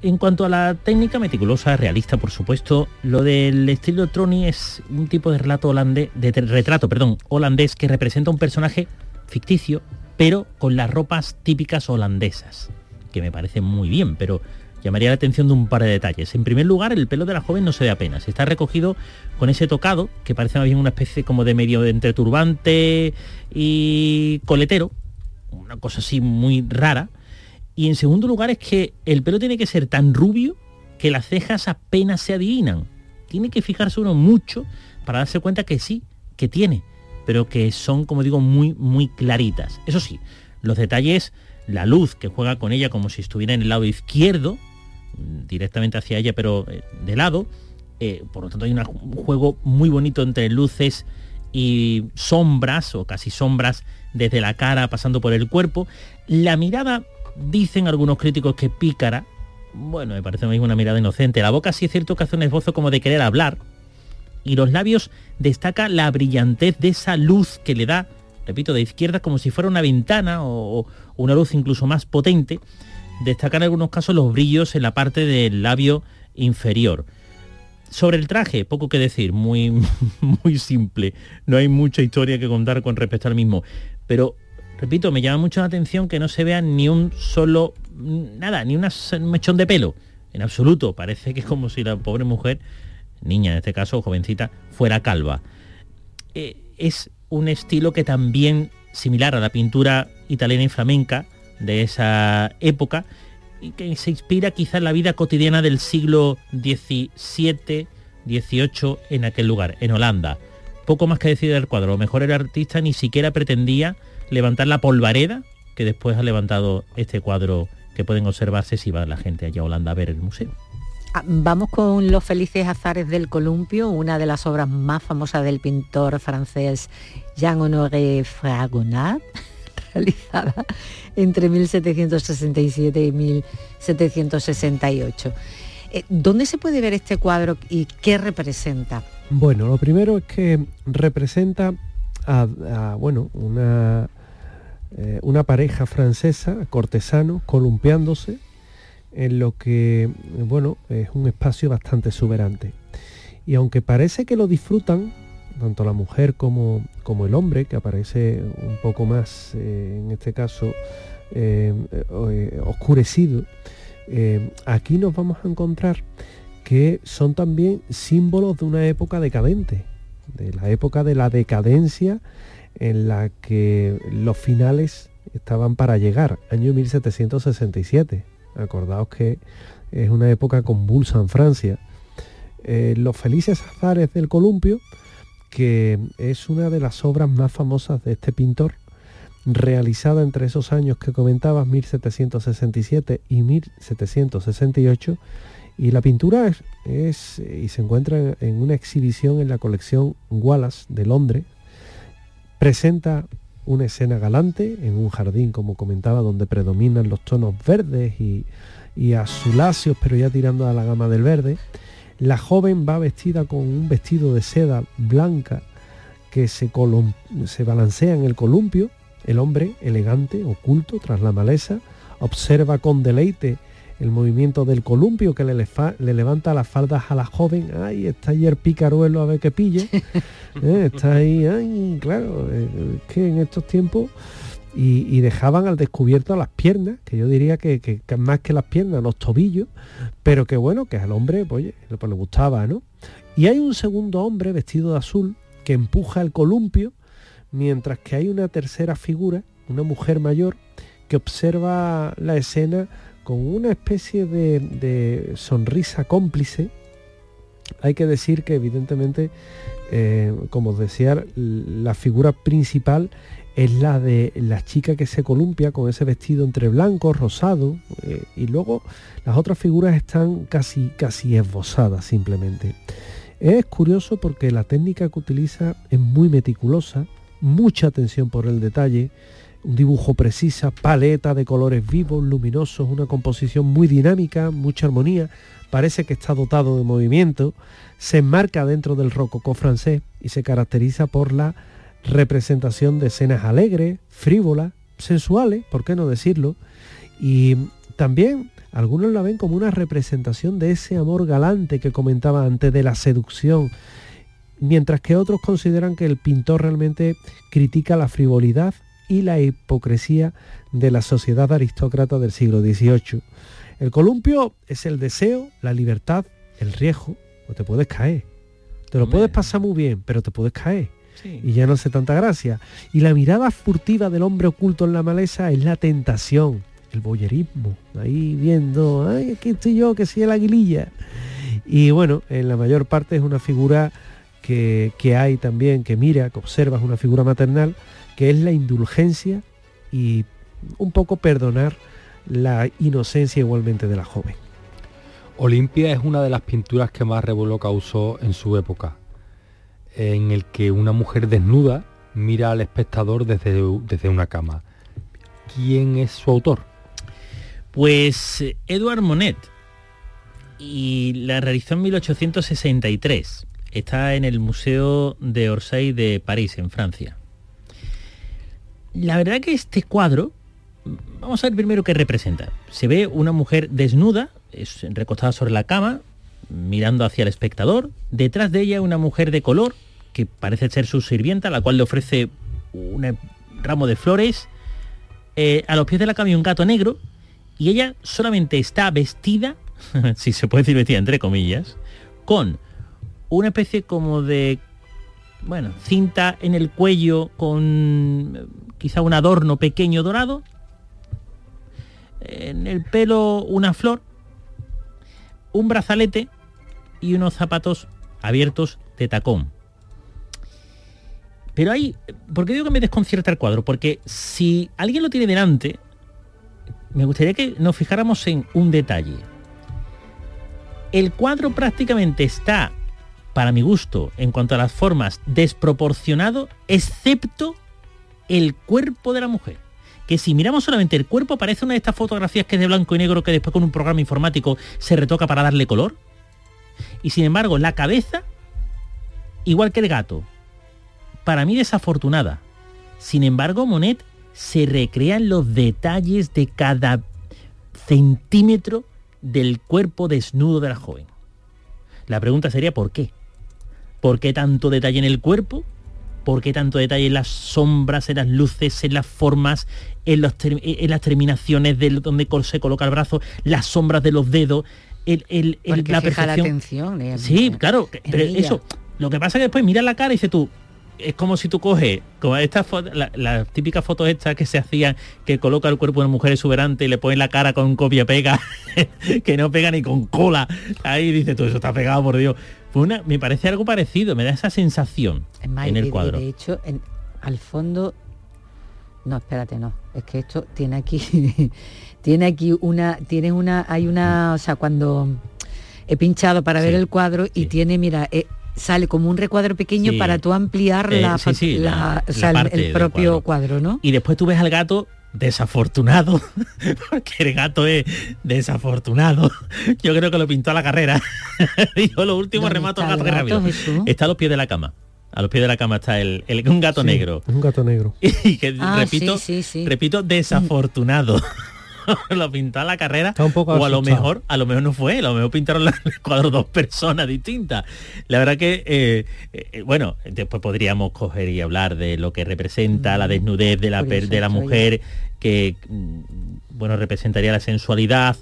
en cuanto a la técnica meticulosa, realista, por supuesto, lo del estilo troni es un tipo de relato holandés, de retrato, perdón, holandés, que representa un personaje ficticio, pero con las ropas típicas holandesas, que me parece muy bien, pero llamaría la atención de un par de detalles. En primer lugar, el pelo de la joven no se ve apenas. Está recogido con ese tocado, que parece más bien una especie como de medio entre turbante y coletero, una cosa así muy rara. Y en segundo lugar es que el pelo tiene que ser tan rubio que las cejas apenas se adivinan. Tiene que fijarse uno mucho para darse cuenta que sí, que tiene, pero que son, como digo, muy, muy claritas. Eso sí, los detalles, la luz que juega con ella como si estuviera en el lado izquierdo, directamente hacia ella pero de lado, eh, por lo tanto hay un juego muy bonito entre luces y sombras o casi sombras desde la cara pasando por el cuerpo. La mirada, dicen algunos críticos que pícara, bueno, me parece mismo una mirada inocente. La boca sí es cierto que hace un esbozo como de querer hablar, y los labios destaca la brillantez de esa luz que le da, repito, de izquierda como si fuera una ventana o, o una luz incluso más potente. Destacan en algunos casos los brillos en la parte del labio inferior. Sobre el traje, poco que decir, muy, muy simple. No hay mucha historia que contar con respecto al mismo. Pero, repito, me llama mucho la atención que no se vea ni un solo, nada, ni una, un mechón de pelo. En absoluto, parece que es como si la pobre mujer, niña en este caso, jovencita, fuera calva. Eh, es un estilo que también, similar a la pintura italiana y flamenca, de esa época, y que se inspira quizás en la vida cotidiana del siglo diecisiete, dieciocho en aquel lugar, en Holanda. Poco más que decir del cuadro. A lo mejor el artista ni siquiera pretendía levantar la polvareda que después ha levantado este cuadro, que pueden observarse si va la gente allá a Holanda a ver el museo. Vamos con Los felices azares del columpio, una de las obras más famosas del pintor francés Jean-Honoré Fragonard, realizada entre mil setecientos sesenta y siete y mil setecientos sesenta y ocho. ¿Dónde se puede ver este cuadro y qué representa? Bueno, lo primero es que representa a, a bueno, una, eh, una pareja francesa, cortesanos, columpiándose en lo que, bueno, es un espacio bastante exuberante. Y aunque parece que lo disfrutan, tanto la mujer como, como el hombre, que aparece un poco más, eh, en este caso, eh, eh, oscurecido, eh, aquí nos vamos a encontrar que son también símbolos de una época decadente, de la época de la decadencia en la que los finales estaban para llegar, año mil setecientos sesenta y siete. Acordaos que es una época convulsa en Francia. Eh, Los felices azares del columpio, que es una de las obras más famosas de este pintor, realizada entre esos años que comentabas, mil setecientos sesenta y siete y mil setecientos sesenta y ocho, y la pintura es, es y se encuentra en una exhibición en la colección Wallace de Londres. Presenta una escena galante en un jardín, como comentaba, donde predominan los tonos verdes y, y azuláceos, pero ya tirando a la gama del verde. La joven va vestida con un vestido de seda blanca que se, colum- se balancea en el columpio. El hombre, elegante, oculto tras la maleza, observa con deleite el movimiento del columpio que le, lefa- le levanta las faldas a la joven. ¡Ay, está ahí el picaruelo, a ver qué pille! eh, está ahí, ay, claro, eh, que en estos tiempos... Y, y dejaban al descubierto las piernas, que yo diría que, que, que más que las piernas, los tobillos, pero que bueno, que al hombre, pues, oye, pues le gustaba, ¿no? Y hay un segundo hombre vestido de azul que empuja el columpio, mientras que hay una tercera figura, una mujer mayor, que observa la escena con una especie de, de sonrisa cómplice. Hay que decir que evidentemente, eh, como os decía, la figura principal es la de la chica que se columpia con ese vestido entre blanco, rosado, eh, y luego las otras figuras están casi, casi esbozadas simplemente. Es curioso porque la técnica que utiliza es muy meticulosa, mucha atención por el detalle, un dibujo precisa, paleta de colores vivos, luminosos, una composición muy dinámica, mucha armonía. Parece que está dotado de movimiento, se enmarca dentro del rococó francés y se caracteriza por la representación de escenas alegres, frívolas, sensuales, por qué no decirlo, y también algunos la ven como una representación de ese amor galante que comentaba antes, de la seducción, mientras que otros consideran que el pintor realmente critica la frivolidad y la hipocresía de la sociedad aristócrata del siglo dieciocho. El columpio es el deseo, la libertad, el riesgo, o te puedes caer. Te lo Hombre. puedes pasar muy bien, pero te puedes caer. Sí. Y ya no hace tanta gracia. Y la mirada furtiva del hombre oculto en la maleza es la tentación, el voyerismo. Ahí viendo, ay, aquí estoy yo, que soy el aguililla. Y bueno, en la mayor parte es una figura que, que hay también, que mira, que observa, es una figura maternal, que es la indulgencia y un poco perdonar la inocencia igualmente de la joven. Olimpia es una de las pinturas que más revuelo causó en su época, en el que una mujer desnuda mira al espectador desde, desde una cama. ¿Quién es su autor? Pues Edouard Manet, y la realizó en mil ochocientos sesenta y tres. Está en el Museo de Orsay de París, en Francia. La verdad que este cuadro, vamos a ver primero qué representa. Se ve una mujer desnuda, recostada sobre la cama, mirando hacia el espectador. Detrás de ella una mujer de color, que parece ser su sirvienta, la cual le ofrece un ramo de flores. Eh, a los pies de la cama hay un gato negro, y ella solamente está vestida, si se puede decir vestida entre comillas, con una especie como de, bueno, cinta en el cuello con quizá un adorno pequeño dorado, en el pelo una flor, un brazalete y unos zapatos abiertos de tacón. Pero ahí, ¿por qué digo que me desconcierta el cuadro? Porque si alguien lo tiene delante, me gustaría que nos fijáramos en un detalle. El cuadro prácticamente está, para mi gusto, en cuanto a las formas, desproporcionado, excepto el cuerpo de la mujer. Que si miramos solamente el cuerpo, parece una de estas fotografías que es de blanco y negro, que después con un programa informático se retoca para darle color. Y sin embargo, la cabeza, igual que el gato, para mí desafortunada. Sin embargo, Manet se recrea en los detalles de cada centímetro del cuerpo desnudo de la joven. La pregunta sería ¿por qué? ¿Por qué tanto detalle en el cuerpo? ¿Por qué tanto detalle en las sombras, en las luces, en las formas, en, los ter- en las terminaciones de donde se coloca el brazo, las sombras de los dedos, el, el, el, la percepción? La atención, eh, sí, eh, claro, eh, pero ella. Eso. Lo que pasa es que después miras la cara y dices tú, es como si tú coges, como estas foto, la, las típicas fotos estas que se hacían, que coloca el cuerpo de una mujer exuberante y le ponen la cara con copia-pega, que no pega ni con cola. Ahí dices tú, eso está pegado, por Dios. Una, me parece algo parecido, me da esa sensación Además, en el de, cuadro. De hecho, en, al fondo... No, espérate, no. Es que esto tiene aquí... tiene aquí una... tiene una Hay una... O sea, cuando he pinchado para sí, ver el cuadro y sí. tiene, mira... Eh, sale como un recuadro pequeño sí. para tú ampliar eh, la, sí, sí, la, la, o sea, la parte el, el propio cuadro. cuadro, ¿no? Y después tú ves al gato... desafortunado, porque el gato es desafortunado. Yo creo que lo pintó a la carrera. Dijo, los últimos rematos al gato que rápido. Jesús. Está a los pies de la cama. A los pies de la cama está el, el un gato sí, negro. Un gato negro. Y que ah, repito, sí, sí, sí. repito, desafortunado. Lo pintó a la carrera. Está un poco o a lo mejor, a lo mejor no fue, a lo mejor pintaron el cuadro dos personas distintas. La verdad que eh, eh, bueno, después podríamos coger y hablar de lo que representa la desnudez de la de la mujer, que bueno, representaría la sensualidad,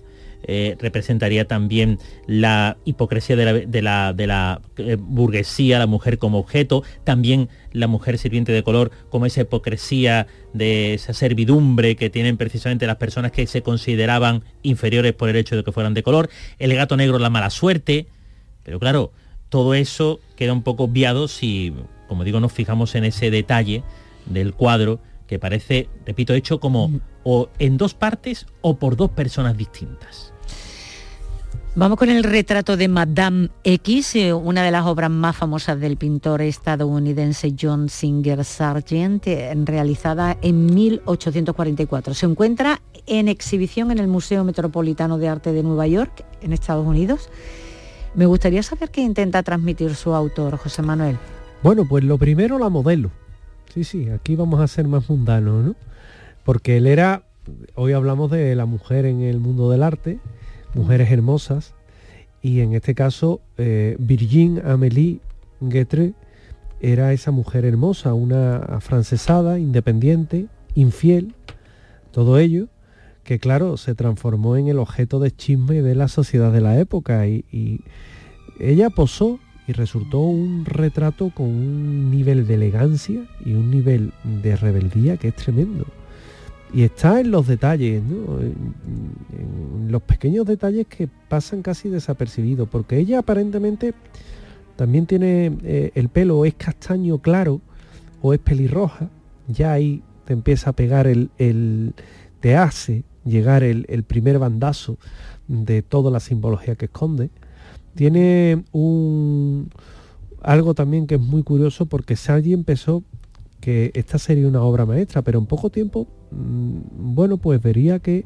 eh, representaría también la hipocresía de la de la, de la eh, burguesía, la mujer como objeto, también la mujer sirviente de color, como esa hipocresía de esa servidumbre que tienen precisamente las personas que se consideraban inferiores por el hecho de que fueran de color, el gato negro, la mala suerte. Pero claro, todo eso queda un poco obviado si, como digo, nos fijamos en ese detalle del cuadro que parece, repito, hecho como o en dos partes o por dos personas distintas. Vamos con el retrato de Madame X, una de las obras más famosas del pintor estadounidense John Singer Sargent, realizada en mil ochocientos cuarenta y cuatro. Se encuentra en exhibición en el Museo Metropolitano de Arte de Nueva York, en Estados Unidos. Me gustaría saber qué intenta transmitir su autor, José Manuel. Bueno, pues lo primero, la modelo. Sí, sí, aquí vamos a ser más mundanos, ¿no? Porque él era... Hoy hablamos de la mujer en el mundo del arte, mujeres hermosas, y en este caso eh, Virgin Amélie Guetré era esa mujer hermosa, una afrancesada, independiente, infiel, todo ello, que claro, se transformó en el objeto de chisme de la sociedad de la época, y, y ella posó y resultó un retrato con un nivel de elegancia y un nivel de rebeldía que es tremendo. Y está en los detalles, ¿no? En, en los pequeños detalles que pasan casi desapercibidos, porque ella aparentemente también tiene eh, el pelo, es castaño claro o es pelirroja, ya ahí te empieza a pegar el, el te hace llegar el, el primer bandazo de toda la simbología que esconde. Tiene un algo también que es muy curioso, porque Sargi empezó que esta sería una obra maestra, pero en poco tiempo, bueno, pues vería que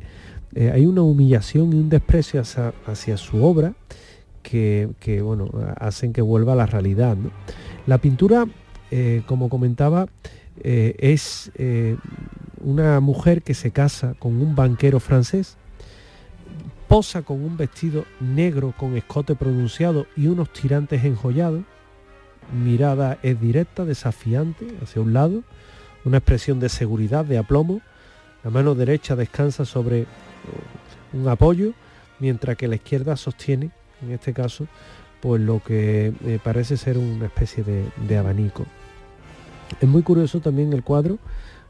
eh, hay una humillación y un desprecio hacia, hacia su obra que, que, bueno, hacen que vuelva a la realidad, ¿no? La pintura, eh, como comentaba, eh, es eh, una mujer que se casa con un banquero francés, posa con un vestido negro con escote pronunciado y unos tirantes enjollados. Mirada es directa, desafiante, hacia un lado, una expresión de seguridad, de aplomo. La mano derecha descansa sobre un apoyo, mientras que la izquierda sostiene, en este caso, pues lo que eh, parece ser una especie de, de abanico. Es muy curioso también el cuadro,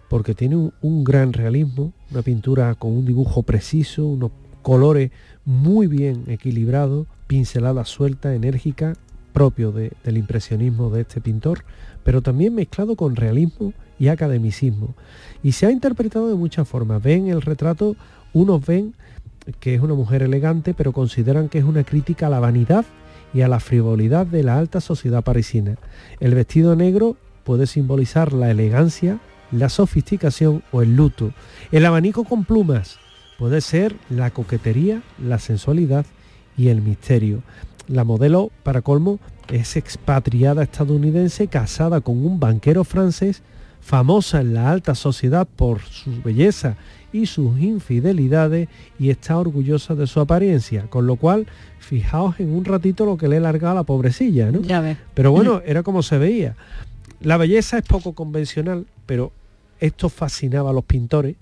porque tiene un, un gran realismo, una pintura con un dibujo preciso, unos colores muy bien equilibrados, pincelada suelta, enérgica, propio de, del impresionismo de este pintor, pero también mezclado con realismo y academicismo. Y se ha interpretado de muchas formas. Ven el retrato, unos ven que es una mujer elegante, pero consideran que es una crítica a la vanidad y a la frivolidad de la alta sociedad parisina. El vestido negro puede simbolizar la elegancia, la sofisticación o el luto. El abanico con plumas puede ser la coquetería, la sensualidad y el misterio. La modelo, para colmo, es expatriada estadounidense, casada con un banquero francés, famosa en la alta sociedad por su belleza y sus infidelidades, y está orgullosa de su apariencia, con lo cual, fijaos en un ratito lo que le he largado a la pobrecilla, ¿no? Ya ves. Pero bueno, era como se veía. La belleza es poco convencional, pero esto fascinaba a los pintores,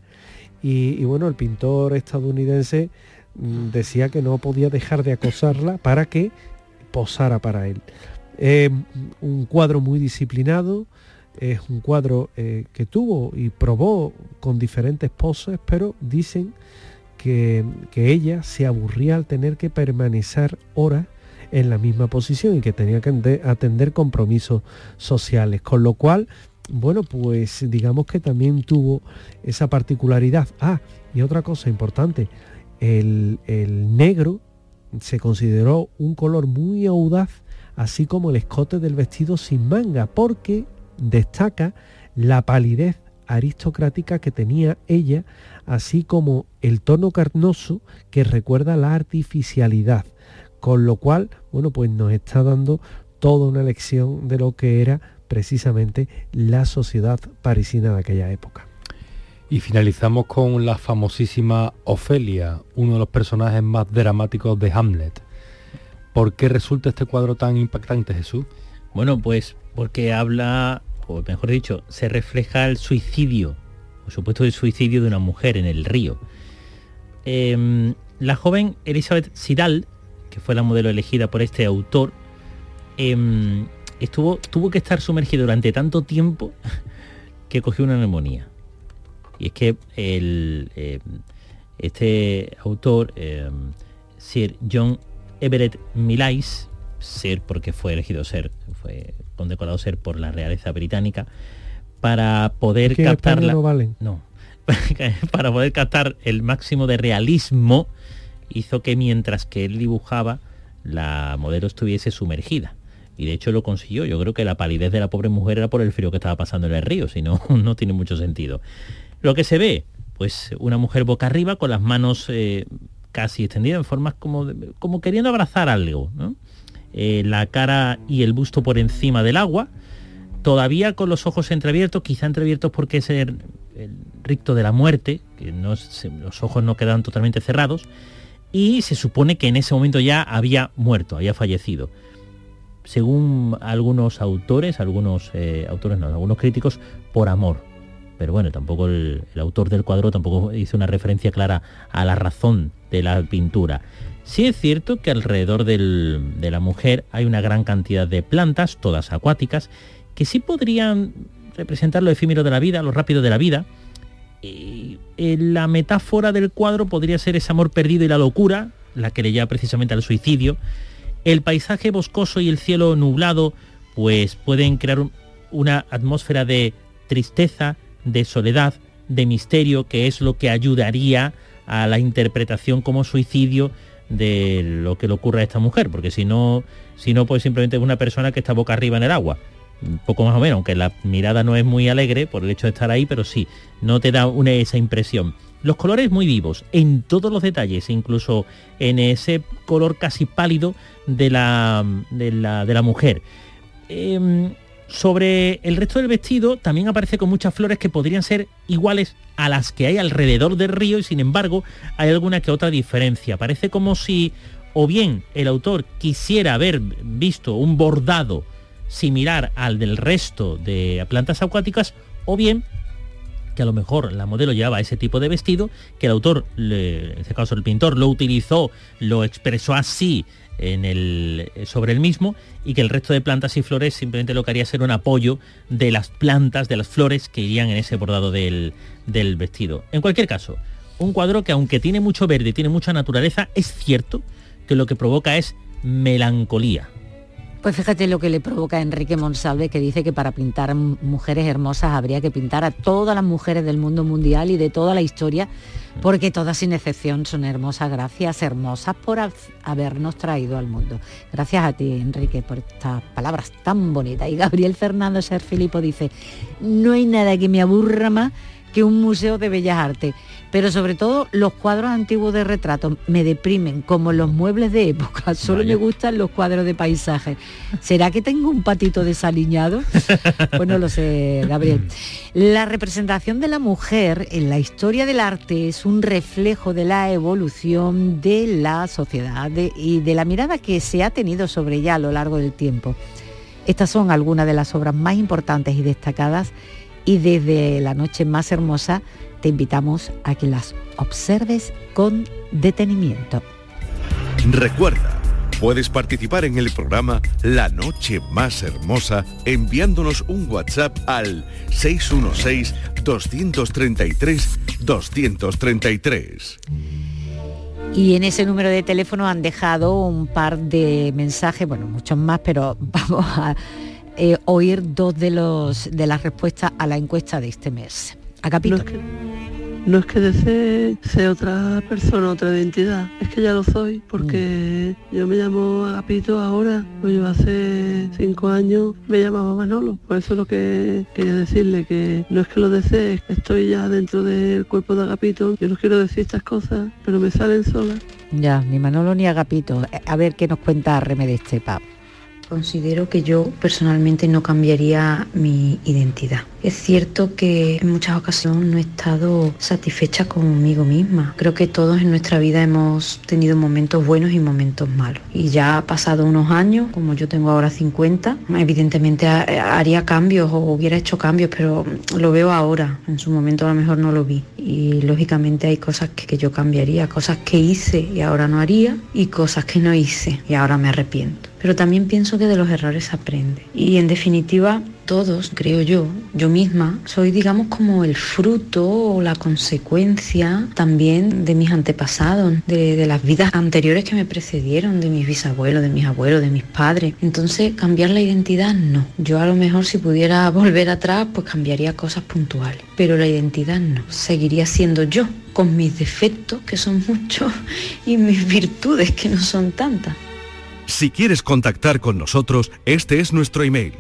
y, y bueno, el pintor estadounidense decía que no podía dejar de acosarla para que posara para él. Eh, un cuadro muy disciplinado, es un cuadro eh, que tuvo y probó con diferentes poses, pero dicen que, que ella se aburría al tener que permanecer horas en la misma posición y que tenía que atender compromisos sociales, con lo cual, bueno, pues digamos que también tuvo esa particularidad. Ah, y otra cosa importante, El, el negro se consideró un color muy audaz, así como el escote del vestido sin manga, porque destaca la palidez aristocrática que tenía ella, así como el tono carnoso que recuerda la artificialidad, con lo cual, bueno, pues nos está dando toda una lección de lo que era precisamente la sociedad parisina de aquella época. Y finalizamos con la famosísima Ofelia, uno de los personajes más dramáticos de Hamlet. ¿Por qué resulta este cuadro tan impactante, Jesús? Bueno, pues porque habla, o mejor dicho, se refleja el suicidio, por supuesto el suicidio de una mujer en el río. Eh, la joven Elizabeth Sidal, que fue la modelo elegida por este autor, eh, estuvo, tuvo que estar sumergida durante tanto tiempo que cogió una neumonía. Y es que el, eh, este autor, eh, Sir John Everett Millais, Sir porque fue elegido ser, fue condecorado ser por la realeza británica, para poder captar la, no valen. No, para poder captar el máximo de realismo, hizo que mientras que él dibujaba, la modelo estuviese sumergida. Y de hecho lo consiguió. Yo creo que la palidez de la pobre mujer era por el frío que estaba pasando en el río, si no, no tiene mucho sentido. Lo que se ve, pues una mujer boca arriba con las manos eh, casi extendidas, en formas como, de, como queriendo abrazar algo, ¿no? Eh, la cara y el busto por encima del agua, todavía con los ojos entreabiertos, quizá entreabiertos porque es el, el ricto de la muerte, que no se, los ojos no quedan totalmente cerrados, y se supone que en ese momento ya había muerto, había fallecido. Según algunos autores, algunos eh, autores no, algunos críticos, por amor. pero bueno, tampoco el, el autor del cuadro tampoco hizo una referencia clara a la razón de la pintura. Sí es cierto que alrededor del, de la mujer hay una gran cantidad de plantas, todas acuáticas, que sí podrían representar lo efímero de la vida, lo rápido de la vida. Y la metáfora del cuadro podría ser ese amor perdido y la locura, la que le lleva precisamente al suicidio. El paisaje boscoso y el cielo nublado pues pueden crear un, una atmósfera de tristeza, de soledad, de misterio, que es lo que ayudaría a la interpretación como suicidio de lo que le ocurre a esta mujer, porque si no, si no pues simplemente es una persona que está boca arriba en el agua, un poco más o menos, aunque la mirada no es muy alegre por el hecho de estar ahí, pero sí, no te da una, esa impresión. Los colores muy vivos, en todos los detalles, incluso en ese color casi pálido de la, de la, de la mujer. Eh, sobre el resto del vestido también aparece con muchas flores que podrían ser iguales a las que hay alrededor del río, y sin embargo hay alguna que otra diferencia. Parece como si o bien el autor quisiera haber visto un bordado similar al del resto de plantas acuáticas, o bien que a lo mejor la modelo llevaba ese tipo de vestido, que el autor, en este caso el pintor, lo utilizó, lo expresó así en el, sobre el mismo, y que el resto de plantas y flores simplemente lo que haría ser un apoyo de las plantas, de las flores que irían en ese bordado del, del vestido. En cualquier caso, un cuadro que aunque tiene mucho verde, tiene mucha naturaleza, es cierto que lo que provoca es melancolía. Pues fíjate lo que le provoca a Enrique Monsalve, que dice que para pintar mujeres hermosas habría que pintar a todas las mujeres del mundo mundial y de toda la historia, porque todas sin excepción son hermosas. Gracias, hermosas, por habernos traído al mundo. Gracias a ti, Enrique, por estas palabras tan bonitas. Y Gabriel Fernando Serfilipo dice, no hay nada que me aburra más que un museo de bellas artes, pero sobre todo los cuadros antiguos de retratos me deprimen, como los muebles de época, solo Vaya. Me gustan los cuadros de paisaje. ¿Será que tengo un patito desaliñado? Pues no lo sé, Gabriel. La representación de la mujer en la historia del arte es un reflejo de la evolución de la sociedad de, y de la mirada que se ha tenido sobre ella a lo largo del tiempo. Estas son algunas de las obras más importantes y destacadas, y desde la noche más hermosa te invitamos a que las observes con detenimiento. Recuerda, puedes participar en el programa La Noche Más Hermosa enviándonos un WhatsApp al seis uno seis, dos tres tres, dos tres tres. Y en ese número de teléfono han dejado un par de mensajes, bueno, muchos más, pero vamos a Eh, oír dos de los de las respuestas a la encuesta de este mes. Agapito. No es que, no es que desee ser otra persona, otra identidad, es que ya lo soy, porque mm. yo me llamo Agapito ahora, pues yo hace cinco años me llamaba Manolo, por eso es lo que quería decirle, que no es que lo desee, estoy ya dentro del cuerpo de Agapito, yo no quiero decir estas cosas, pero me salen solas. Ya, ni Manolo ni Agapito. A ver qué nos cuenta Remé de Estepa. Considero que yo personalmente no cambiaría mi identidad. Es cierto que en muchas ocasiones no he estado satisfecha conmigo misma. Creo que todos en nuestra vida hemos tenido momentos buenos y momentos malos. Y ya ha pasado unos años, como yo tengo ahora cincuenta, evidentemente haría cambios o hubiera hecho cambios, pero lo veo ahora. En su momento a lo mejor no lo vi. Y lógicamente hay cosas que, que yo cambiaría, cosas que hice y ahora no haría, y cosas que no hice y ahora me arrepiento. Pero también pienso que de los errores se aprende. Y en definitiva, todos, creo yo, yo misma, soy, digamos, como el fruto o la consecuencia también de mis antepasados, de, de las vidas anteriores que me precedieron, de mis bisabuelos, de mis abuelos, de mis padres. Entonces, cambiar la identidad, no. Yo a lo mejor si pudiera volver atrás, pues cambiaría cosas puntuales. Pero la identidad no. Seguiría siendo yo, con mis defectos, que son muchos, y mis virtudes, que no son tantas. Si quieres contactar con nosotros, este es nuestro email,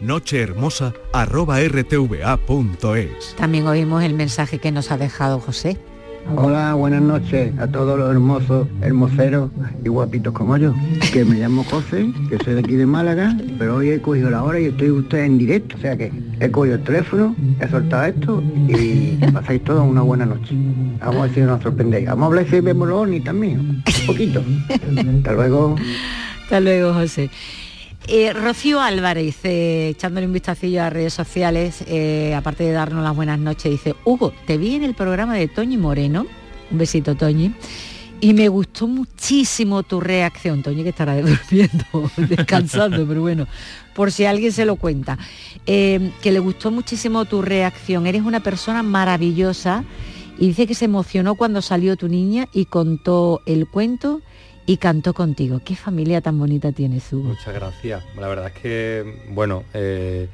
nochehermosa arroba r t v a punto es. También oímos el mensaje que nos ha dejado José. Hola, buenas noches a todos los hermosos, hermoseros y guapitos como yo, que me llamo José, que soy de aquí de Málaga, pero hoy he cogido la hora y estoy usted en directo, o sea que he cogido el teléfono, he soltado esto y pasáis todos una buena noche. Vamos a ver si nos sorprendéis, vamos a hablar si vemos los ovnis también, un poquito. Hasta luego. Hasta luego, José. Eh, Rocío Álvarez, eh, echándole un vistacillo a redes sociales, eh, aparte de darnos las buenas noches, dice: Hugo, te vi en el programa de Toñi Moreno, un besito Toñi, y me gustó muchísimo tu reacción. Toñi, que estará durmiendo, descansando, pero bueno, por si alguien se lo cuenta, eh, que le gustó muchísimo tu reacción, eres una persona maravillosa, y dice que se emocionó cuando salió tu niña y contó el cuento y cantó contigo. Qué familia tan bonita tienes, Hugo. Muchas gracias. La verdad es que, bueno, eh,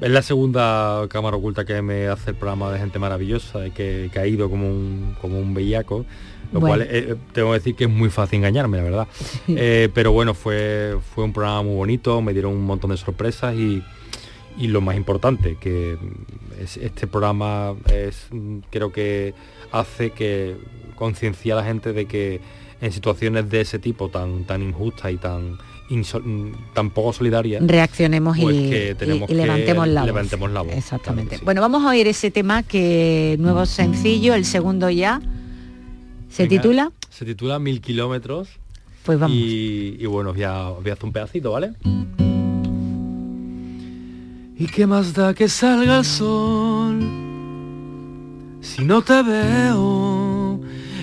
es la segunda cámara oculta que me hace el programa de gente maravillosa, que, que ha ido como un, como un bellaco, lo bueno. cual eh, tengo que decir que es muy fácil engañarme, la verdad. Eh, pero bueno, fue, fue un programa muy bonito, me dieron un montón de sorpresas y, y lo más importante, que es, este programa es, creo que hace que conciencia a la gente de que en situaciones de ese tipo tan tan injusta y tan insol- tan poco solidaria, reaccionemos pues y, que tenemos y, y levantemos, que la voz. levantemos la voz. Exactamente. Claro, sí. Bueno, vamos a oír ese tema, que nuevo sencillo, el segundo ya. ¿Se Venga, titula? Se titula Mil Kilómetros. Pues vamos. Y, y bueno, voy a, voy a hacer un pedacito, ¿vale? ¿Y qué más da que salga el sol si no te veo?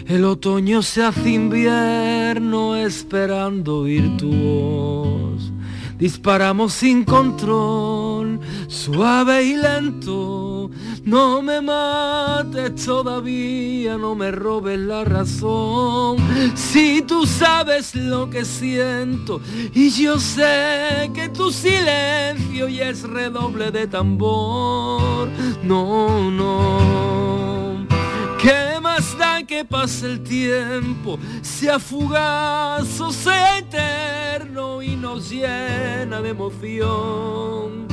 El otoño se hace invierno esperando oír tu voz. Disparamos sin control, suave y lento. No me mates todavía, no me robes la razón. Si tú sabes lo que siento, y yo sé que tu silencio ya es redoble de tambor. No, no. ¿Qué más da que pase el tiempo, sea fugaz o sea eterno, y nos llena de emoción?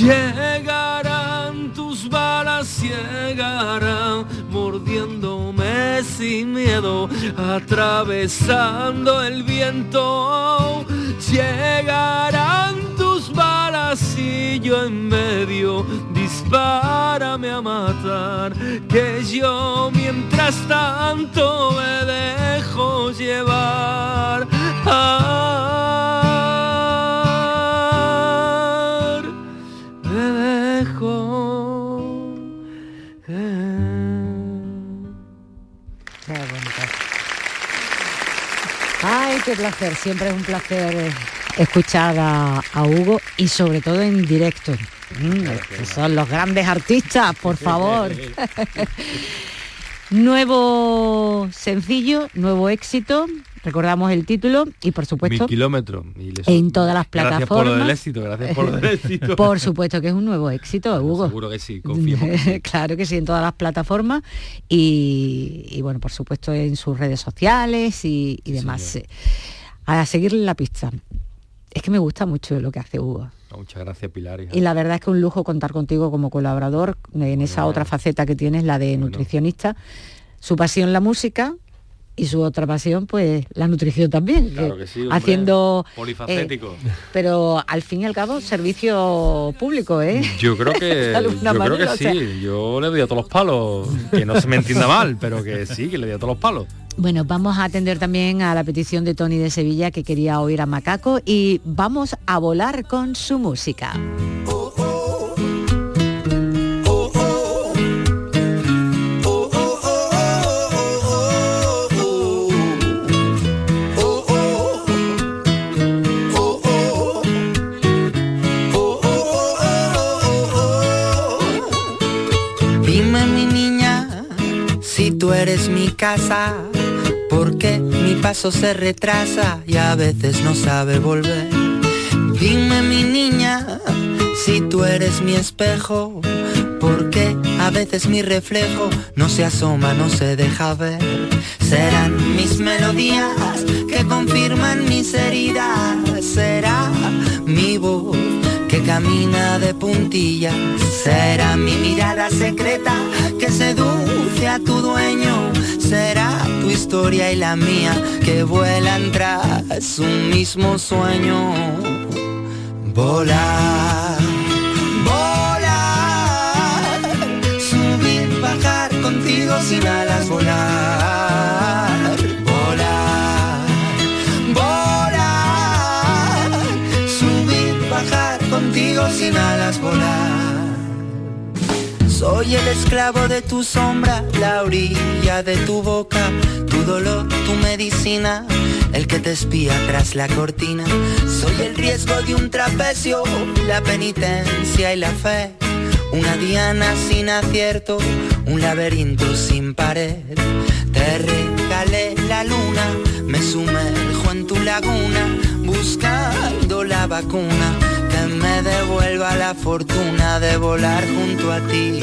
Llegarán tus balas, llegarán mordiéndome sin miedo, atravesando el viento. Llegarán tus balas y yo en medio, dispárame a matar, que yo mientras tanto me dejo llevar. Ah, ay, qué placer, siempre es un placer escuchar a, a Hugo, y sobre todo en directo. Mm, claro que son los grandes artistas, por favor. Nuevo sencillo, nuevo éxito, recordamos el título y por supuesto Mil Kilómetros, y les... en todas las plataformas. Gracias por lo del éxito, gracias por lo del éxito. Por supuesto que es un nuevo éxito, Hugo. Bueno, seguro que sí, confiamos. Claro que sí, en todas las plataformas y, y bueno, por supuesto en sus redes sociales y, y demás. Sí, a seguirle la pista. Es que me gusta mucho lo que hace Hugo. Muchas gracias, Pilar. Hija. Y la verdad es que un lujo contar contigo como colaborador en bueno, esa otra faceta que tienes, la de bueno. nutricionista. Su pasión, la música, y su otra pasión, pues, la nutrición también. Claro que, que sí, hombre, haciendo polifacético. Eh, pero al fin y al cabo, servicio público, ¿eh? Yo creo que, yo manera, creo que o sea... sí. Yo le doy a todos los palos. Que no se me entienda mal, pero que sí, que le doy a todos los palos. Bueno, vamos a atender también a la petición de Tony de Sevilla, que quería oír a Macaco, y vamos a volar con su música. Tú eres mi casa, porque mi paso se retrasa y a veces no sabe volver. Dime, mi niña, si tú eres mi espejo, porque a veces mi reflejo no se asoma, no se deja ver. Serán mis melodías que confirman mis heridas, será mi voz que camina de puntillas, será mi mirada secreta que seduce a tu dueño, será tu historia y la mía que vuelan tras un mismo sueño. Volar, volar, subir, bajar contigo sin alas, volar, volar, volar, vuelo sin alas volar. Soy el esclavo de tu sombra, la orilla de tu boca, tu dolor, tu medicina, el que te espía tras la cortina. Soy el riesgo de un trapecio, la penitencia y la fe, una diana sin acierto, un laberinto sin pared. Te regalé la luna, me sumerjo en tu laguna, buscando la vacuna que me devuelva la fortuna de volar junto a ti.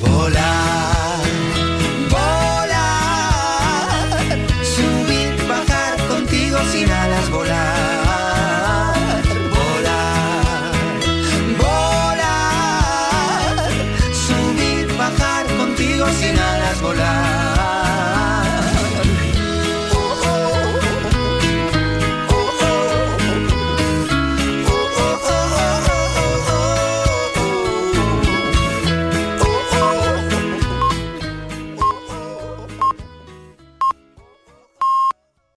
Volar, volar, subir, bajar contigo sin alas, volar. Sin alas volar.